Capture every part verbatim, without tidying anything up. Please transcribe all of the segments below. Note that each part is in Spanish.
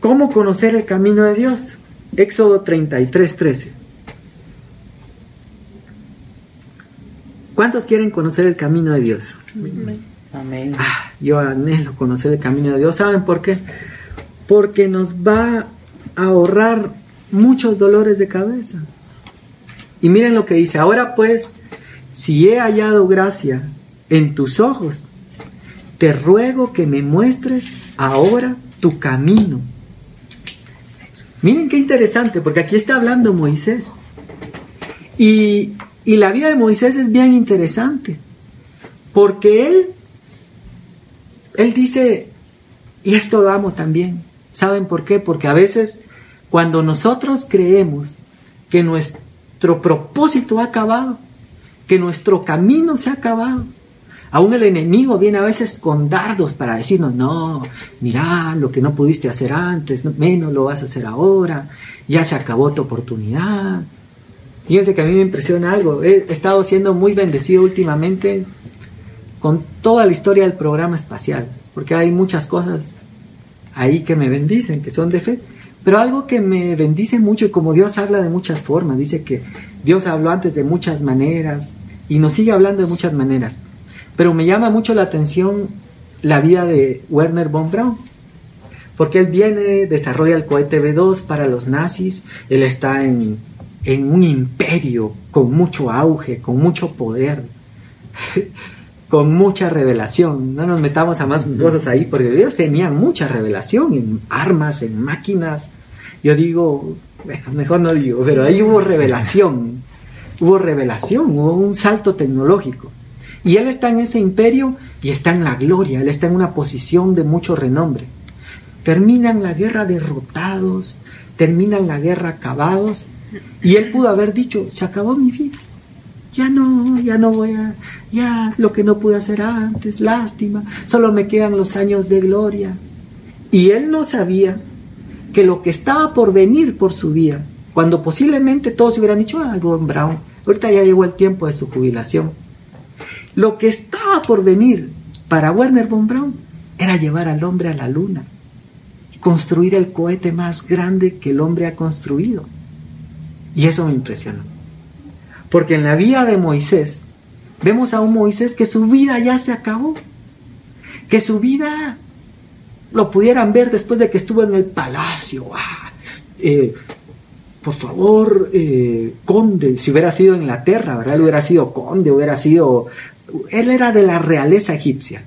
¿Cómo conocer el camino de Dios? Éxodo treinta y tres, trece. ¿Cuántos quieren conocer el camino de Dios? Amén. Amén. Ah, yo anhelo conocer el camino de Dios. ¿Saben por qué? Porque nos va a ahorrar muchos dolores de cabeza. Y miren lo que dice: ahora pues, si he hallado gracia en tus ojos, te ruego que me muestres ahora tu camino. Miren qué interesante, porque aquí está hablando Moisés. Y, y la vida de Moisés es bien interesante, porque él, él dice, y esto lo amo también. ¿Saben por qué? Porque a veces cuando nosotros creemos que nuestro propósito ha acabado, que nuestro camino se ha acabado, aún el enemigo viene a veces con dardos para decirnos: no, mirá, lo que no pudiste hacer antes, menos lo vas a hacer ahora, ya se acabó tu oportunidad. Fíjense que a mí me impresiona algo. He estado siendo muy bendecido últimamente con toda la historia del programa espacial, porque hay muchas cosas ahí que me bendicen, que son de fe. Pero algo que me bendice mucho, y como Dios habla de muchas formas, dice que Dios habló antes de muchas maneras y nos sigue hablando de muchas maneras. Pero me llama mucho la atención la vida de Wernher von Braun, porque él viene, desarrolla el cohete B dos para los nazis. Él está en, en un imperio con mucho auge, con mucho poder, con mucha revelación. No nos metamos a más cosas ahí, porque ellos tenían mucha revelación en armas, en máquinas. Yo digo, bueno, mejor no digo, pero ahí hubo revelación, hubo revelación, hubo un salto tecnológico. Y él está en ese imperio y está en la gloria, él está en una posición de mucho renombre. Terminan la guerra derrotados, terminan la guerra acabados, y él pudo haber dicho: se acabó mi vida, ya no, ya no voy a, ya lo que no pude hacer antes, lástima, solo me quedan los años de gloria. Y él no sabía que lo que estaba por venir por su vida, cuando posiblemente todos hubieran dicho: ah, von Braun, ahorita ya llegó el tiempo de su jubilación. Lo que estaba por venir para Wernher von Braun era llevar al hombre a la luna, construir el cohete más grande que el hombre ha construido. Y eso me impresionó, porque en la vida de Moisés vemos a un Moisés que su vida ya se acabó, que su vida lo pudieran ver después de que estuvo en el palacio. ¡Ah! Eh, por favor, eh, conde, si hubiera sido Inglaterra, ¿verdad? Él hubiera sido conde, hubiera sido... Él era de la realeza egipcia.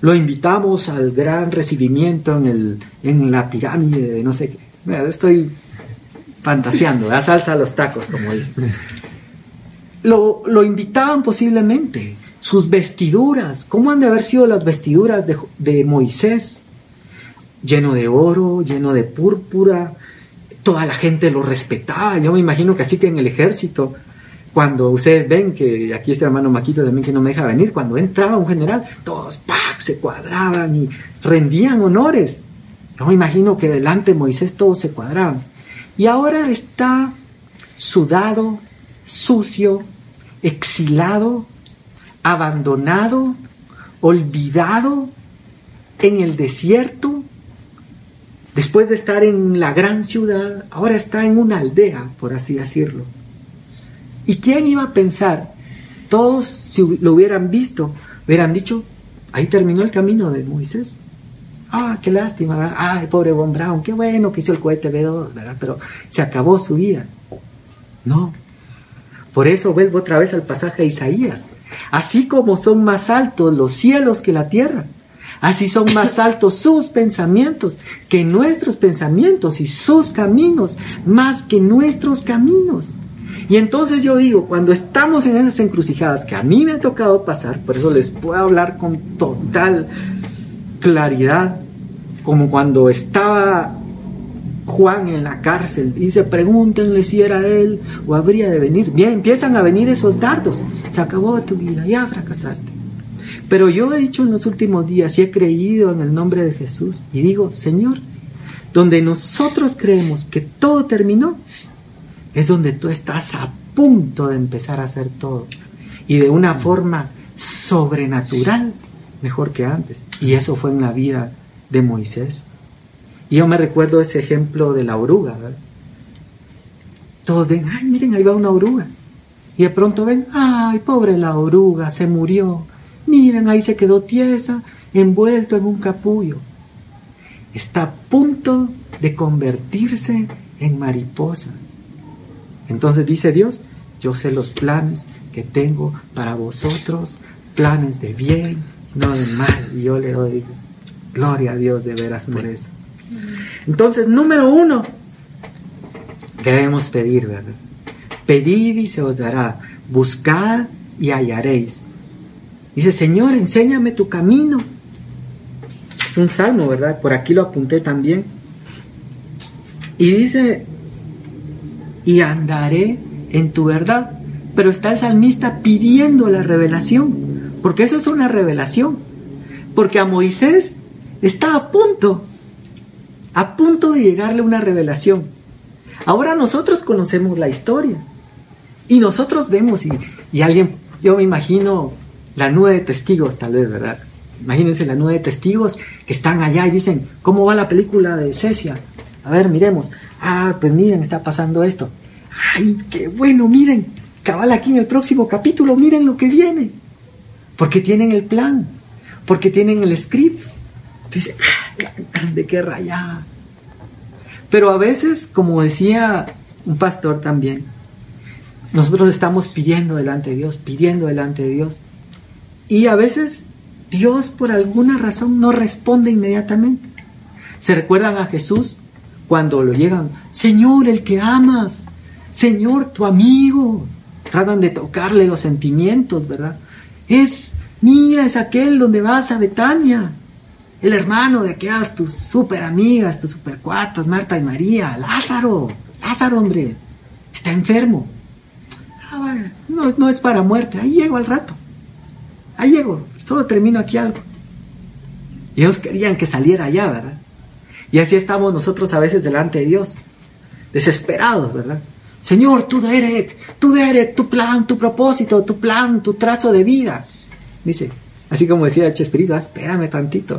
Lo invitamos al gran recibimiento en, el, en la pirámide de no sé qué. Mira, estoy fantaseando, la salsa a los tacos, como dicen. Lo, lo invitaban posiblemente. Sus vestiduras, ¿cómo han de haber sido las vestiduras de, de Moisés? Lleno de oro, lleno de púrpura. Toda la gente lo respetaba. Yo me imagino que así que en el ejército, cuando ustedes ven que aquí este hermano Maquito también, que no me deja venir, cuando entraba un general, todos ¡pac!, se cuadraban y rendían honores. Yo me imagino que delante de Moisés todos se cuadraban. Y ahora está sudado, sucio, exilado, abandonado, olvidado, en el desierto. Después de estar en la gran ciudad, ahora está en una aldea, por así decirlo. ¿Y quién iba a pensar? Todos, si lo hubieran visto, hubieran dicho: ahí terminó el camino de Moisés. Ah, qué lástima, ¿verdad? Ay, pobre von Braun, qué bueno que hizo el cohete B dos, ¿verdad? Pero se acabó su vida. No. Por eso vuelvo otra vez al pasaje de Isaías. Así como son más altos los cielos que la tierra, así son más altos sus pensamientos que nuestros pensamientos, y sus caminos más que nuestros caminos. Y entonces yo digo, cuando estamos en esas encrucijadas que a mí me ha tocado pasar, por eso les puedo hablar con total claridad, como cuando estaba Juan en la cárcel, y dice, pregúntenle si era él o habría de venir. Bien, empiezan a venir esos dardos, se acabó tu vida, ya fracasaste. Pero yo he dicho en los últimos días y he creído en el nombre de Jesús y digo, Señor, donde nosotros creemos que todo terminó, es donde tú estás a punto de empezar a hacer todo, y de una forma sobrenatural, mejor que antes. Y eso fue en la vida de Moisés. Y yo me recuerdo ese ejemplo de la oruga, ¿verdad? Todos ven, ay, miren, ahí va una oruga. Y de pronto ven, ay, pobre la oruga, se murió. Miren, ahí se quedó tiesa, envuelto en un capullo. Está a punto de convertirse en mariposa. Entonces dice Dios, yo sé los planes que tengo para vosotros, planes de bien, no de mal. Y yo le doy gloria a Dios de veras por eso. Entonces, número uno, debemos pedir, ¿verdad? Pedid y se os dará, buscad y hallaréis. Dice, Señor, enséñame tu camino. Es un salmo, ¿verdad? Por aquí lo apunté también. Y dice, y andaré en tu verdad. Pero está el salmista pidiendo la revelación, porque eso es una revelación. Porque a Moisés está a punto, a punto de llegarle una revelación. Ahora nosotros conocemos la historia, y nosotros vemos, y, y alguien, yo me imagino la nube de testigos tal vez, ¿verdad? Imagínense la nube de testigos que están allá y dicen, ¿cómo va la película de Cecia? A ver, miremos. Ah, pues miren, está pasando esto. Ay, qué bueno, miren, cabal aquí en el próximo capítulo, miren lo que viene. Porque tienen el plan, porque tienen el script. Dicen, ah, de qué rayada. Pero a veces, como decía un pastor también, nosotros estamos pidiendo delante de Dios, pidiendo delante de Dios. Y a veces Dios por alguna razón no responde inmediatamente. ¿Se recuerdan a Jesús? Cuando lo llegan, Señor, el que amas, Señor, tu amigo. Tratan de tocarle los sentimientos, ¿verdad? Es, mira, es aquel donde vas a Betania. El hermano de aquellas tus super amigas, tus super cuatas, Marta y María. Lázaro, Lázaro, hombre, está enfermo. Ah, no, no es para muerte, ahí llego al rato. Ahí llego, solo termino aquí algo. Y ellos querían que saliera allá, ¿verdad? Y así estamos nosotros a veces delante de Dios, desesperados, ¿verdad? Señor, tú eres, tú eres, tu plan, tu propósito, tu plan, tu trazo de vida. Dice, así como decía Chespirito, ah, espérame tantito.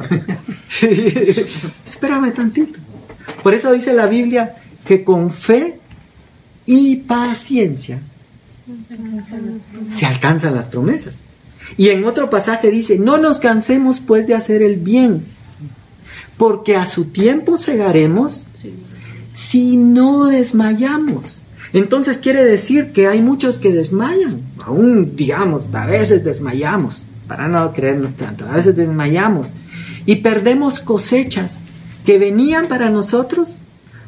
Espérame tantito. Por eso dice la Biblia que con fe y paciencia se alcanzan las promesas. Y en otro pasaje dice, no nos cansemos pues de hacer el bien, porque a su tiempo segaremos si no desmayamos. Entonces quiere decir que hay muchos que desmayan, aún digamos, a veces desmayamos, para no creernos tanto, a veces desmayamos y perdemos cosechas que venían para nosotros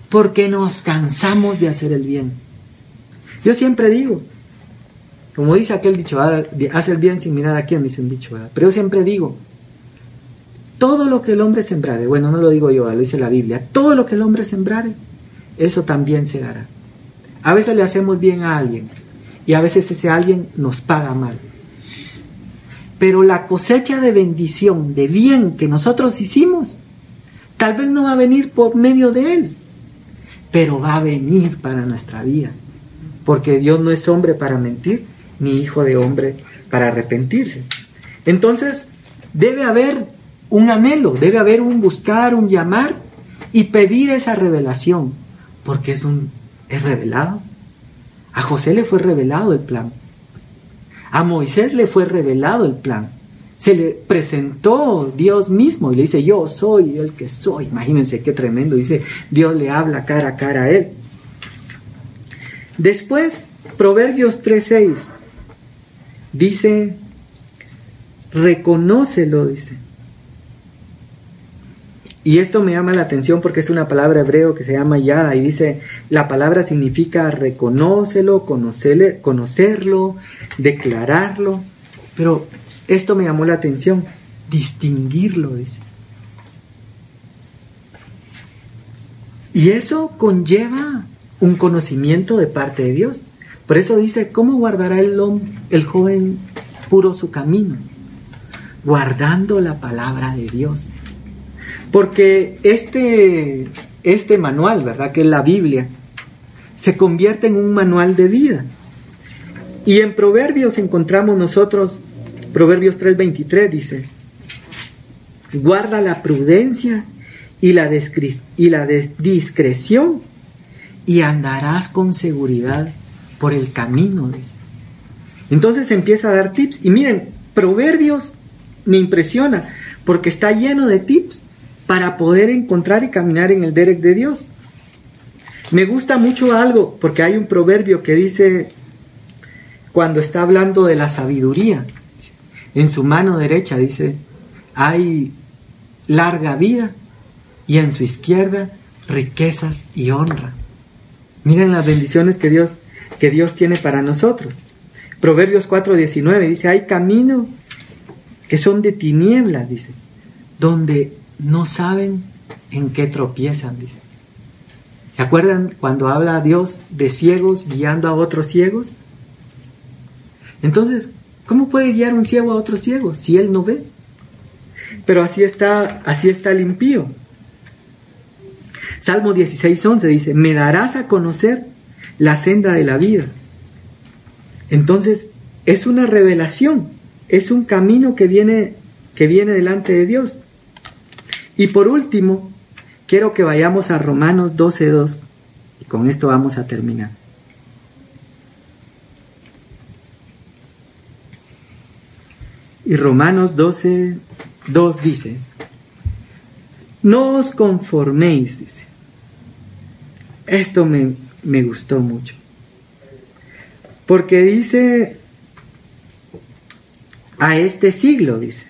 porque nos cansamos de hacer el bien. Yo siempre digo, como dice aquel dicho, haz el bien sin mirar a quién, dice un dicho, ¿verdad? Pero yo siempre digo, todo lo que el hombre sembrare, bueno, no lo digo yo, lo dice la Biblia, todo lo que el hombre sembrare, eso también se dará. A veces le hacemos bien a alguien, y a veces ese alguien nos paga mal. Pero la cosecha de bendición, de bien que nosotros hicimos, tal vez no va a venir por medio de él, pero va a venir para nuestra vida. Porque Dios no es hombre para mentir, ni hijo de hombre para arrepentirse. Entonces, debe haber un anhelo, debe haber un buscar, un llamar y pedir esa revelación, porque es un es revelado. A José le fue revelado el plan. A Moisés le fue revelado el plan. Se le presentó Dios mismo y le dice, yo soy el que soy. Imagínense qué tremendo. Dice, Dios le habla cara a cara a él. Después, Proverbios tres seis dice, reconócelo, dice. Y esto me llama la atención porque es una palabra hebreo que se llama yada y dice, la palabra significa reconócelo, conocerle, conocerlo, declararlo. Pero esto me llamó la atención, distinguirlo, dice. Y eso conlleva un conocimiento de parte de Dios. Por eso dice, ¿cómo guardará el, el joven puro su camino? Guardando la palabra de Dios. Porque este, este manual, ¿verdad?, que es la Biblia, se convierte en un manual de vida. Y en Proverbios encontramos nosotros, Proverbios tres veintitrés dice, guarda la prudencia y la, discre- y la des- discreción y andarás con seguridad por el camino. Dice. Entonces empieza a dar tips. Y miren, Proverbios me impresiona porque está lleno de tips para poder encontrar y caminar en el derech de Dios. Me gusta mucho algo porque hay un proverbio que dice, cuando está hablando de la sabiduría, en su mano derecha dice, hay larga vida y en su izquierda riquezas y honra. Miren las bendiciones que Dios, que Dios tiene para nosotros. Proverbios cuatro diecinueve dice, hay caminos que son de tinieblas, dice, donde no saben en qué tropiezan, dice. ¿Se acuerdan cuando habla Dios de ciegos guiando a otros ciegos? Entonces, ¿cómo puede guiar un ciego a otro ciego si él no ve? Pero así está, así está el impío. Salmo dieciséis once dice, me darás a conocer la senda de la vida. Entonces, es una revelación, es un camino que viene, que viene delante de Dios. Y por último, quiero que vayamos a Romanos doce dos, y con esto vamos a terminar. Y Romanos doce dos dice, no os conforméis, dice. Esto me, me gustó mucho. Porque dice, a este siglo, dice.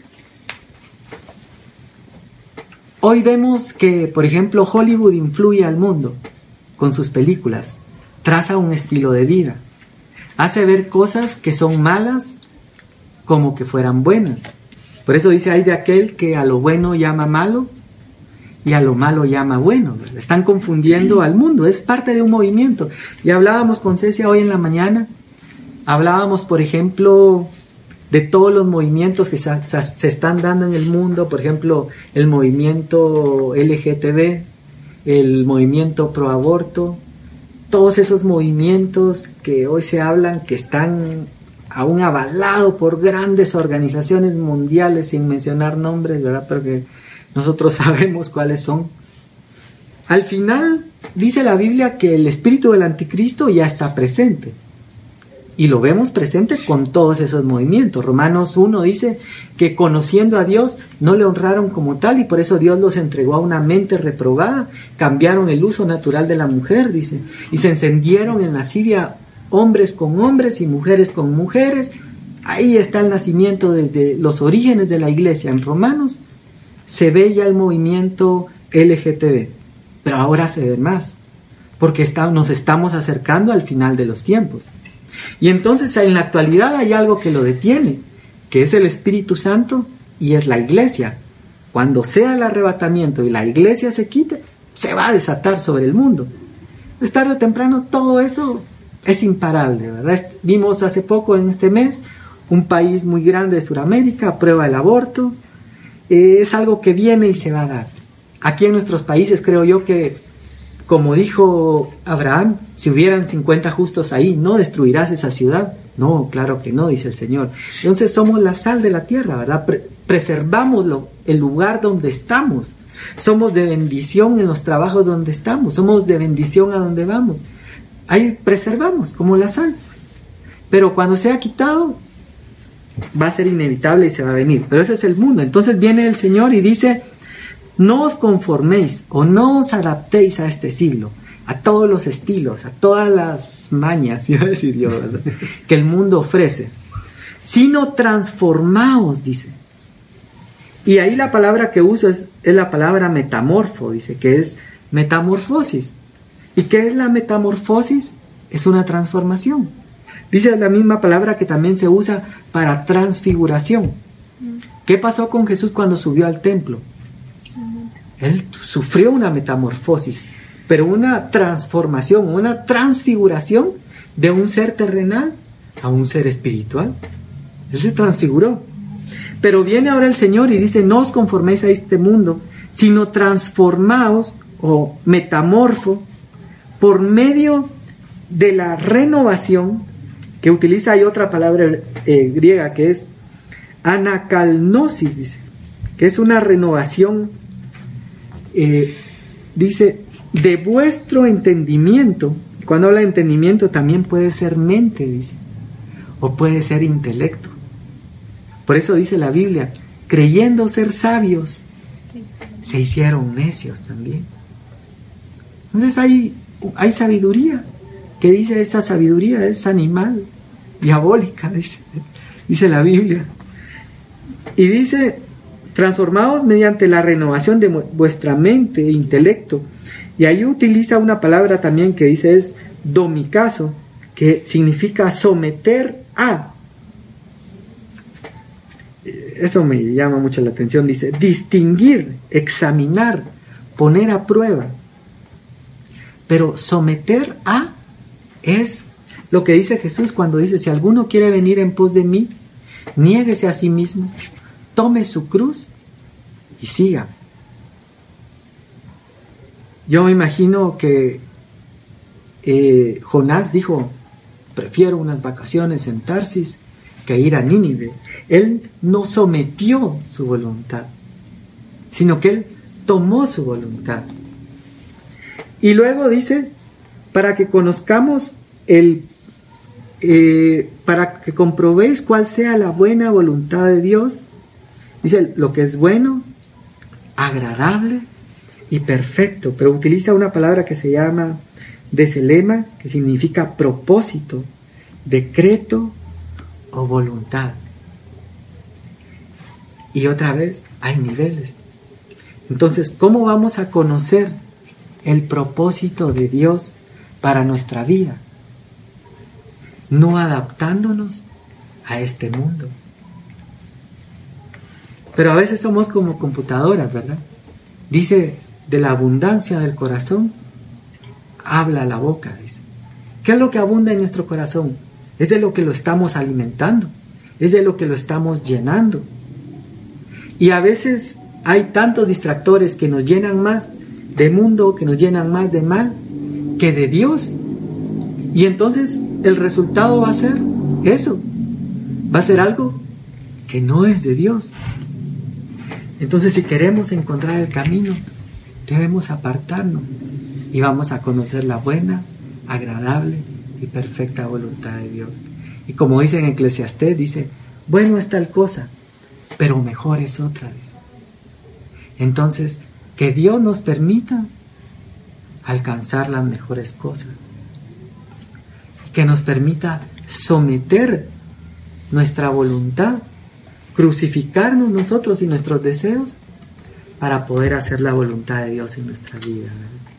Hoy vemos que, por ejemplo, Hollywood influye al mundo con sus películas, traza un estilo de vida, hace ver cosas que son malas como que fueran buenas. Por eso dice, hay de aquel que a lo bueno llama malo y a lo malo llama bueno. Están confundiendo al mundo, es parte de un movimiento. Y hablábamos con Cecia hoy en la mañana, hablábamos, por ejemplo, de todos los movimientos que se, se, se están dando en el mundo, por ejemplo, el movimiento L G T B, el movimiento pro aborto, todos esos movimientos que hoy se hablan, que están aún avalados por grandes organizaciones mundiales, sin mencionar nombres, ¿verdad?, pero que nosotros sabemos cuáles son. Al final, dice la Biblia que el espíritu del anticristo ya está presente. Y lo vemos presente con todos esos movimientos. Romanos uno dice que conociendo a Dios no le honraron como tal y por eso Dios los entregó a una mente reprobada. Cambiaron el uso natural de la mujer, dice. Y se encendieron en lascivia hombres con hombres y mujeres con mujeres. Ahí está el nacimiento desde los orígenes de la iglesia. En Romanos se ve ya el movimiento L G T B, pero ahora se ve más, porque está, nos estamos acercando al final de los tiempos. Y entonces en la actualidad hay algo que lo detiene, que es el Espíritu Santo y es la iglesia. Cuando sea el arrebatamiento y la iglesia se quite, se va a desatar sobre el mundo. Pues tarde o temprano todo eso es imparable, ¿verdad? Vimos hace poco en este mes un país muy grande de Sudamérica aprueba el aborto. Eh, es algo que viene y se va a dar. Aquí en nuestros países creo yo que, como dijo Abraham, si hubieran cincuenta justos ahí, ¿no destruirás esa ciudad? No, claro que no, dice el Señor. Entonces somos la sal de la tierra, ¿verdad? Pre- preservamos lo, el lugar donde estamos. Somos de bendición en los trabajos donde estamos. Somos de bendición a donde vamos. Ahí preservamos como la sal. Pero cuando sea quitado, va a ser inevitable y se va a venir. Pero ese es el mundo. Entonces viene el Señor y dice, no os conforméis o no os adaptéis a este siglo, a todos los estilos, a todas las mañas, iba a decir yo, ¿verdad?, que el mundo ofrece, sino transformaos, dice. Y ahí la palabra que uso es, es la palabra metamorfo, dice, que es metamorfosis. ¿Y qué es la metamorfosis? Es una transformación. Dice la misma palabra que también se usa para transfiguración. ¿Qué pasó con Jesús cuando subió al templo? Él sufrió una metamorfosis, pero una transformación, una transfiguración de un ser terrenal a un ser espiritual. Él se transfiguró. Pero viene ahora el Señor y dice, no os conforméis a este mundo, sino transformaos o metamorfo por medio de la renovación, que utiliza, hay otra palabra eh, griega que es anacalnosis, dice, que es una renovación, eh, dice, de vuestro entendimiento. Cuando habla de entendimiento también puede ser mente, dice, o puede ser intelecto. Por eso dice la Biblia, creyendo ser sabios, se hicieron necios también. Entonces hay, hay sabiduría, que dice esa sabiduría es animal, diabólica, dice, dice la Biblia. Y dice, transformados mediante la renovación de vuestra mente e intelecto. Y ahí utiliza una palabra también que dice es domicazo, que significa someter a. Eso me llama mucho la atención, dice, distinguir, examinar, poner a prueba. Pero someter a es lo que dice Jesús cuando dice, si alguno quiere venir en pos de mí, niéguese a sí mismo, tome su cruz y siga. Yo me imagino que eh, Jonás dijo, prefiero unas vacaciones en Tarsis que ir a Nínive. Él no sometió su voluntad, sino que él tomó su voluntad. Y luego dice, para que conozcamos el, eh, para que comprobéis cuál sea la buena voluntad de Dios, dice lo que es bueno, agradable y perfecto, pero utiliza una palabra que se llama deselema, que significa propósito, decreto o voluntad. Y otra vez, hay niveles. Entonces, ¿cómo vamos a conocer el propósito de Dios para nuestra vida? No adaptándonos a este mundo. Pero a veces somos como computadoras, ¿verdad? Dice, de la abundancia del corazón, habla la boca, dice. ¿Qué es lo que abunda en nuestro corazón? Es de lo que lo estamos alimentando, es de lo que lo estamos llenando. Y a veces hay tantos distractores que nos llenan más de mundo, que nos llenan más de mal que de Dios. Y entonces el resultado va a ser eso, va a ser algo que no es de Dios. Entonces, si queremos encontrar el camino, debemos apartarnos y vamos a conocer la buena, agradable y perfecta voluntad de Dios. Y como dice en Eclesiastés, dice, bueno es tal cosa, pero mejor es otra, dice. Entonces, que Dios nos permita alcanzar las mejores cosas, que nos permita someter nuestra voluntad, crucificarnos nosotros y nuestros deseos para poder hacer la voluntad de Dios en nuestra vida, ¿verdad?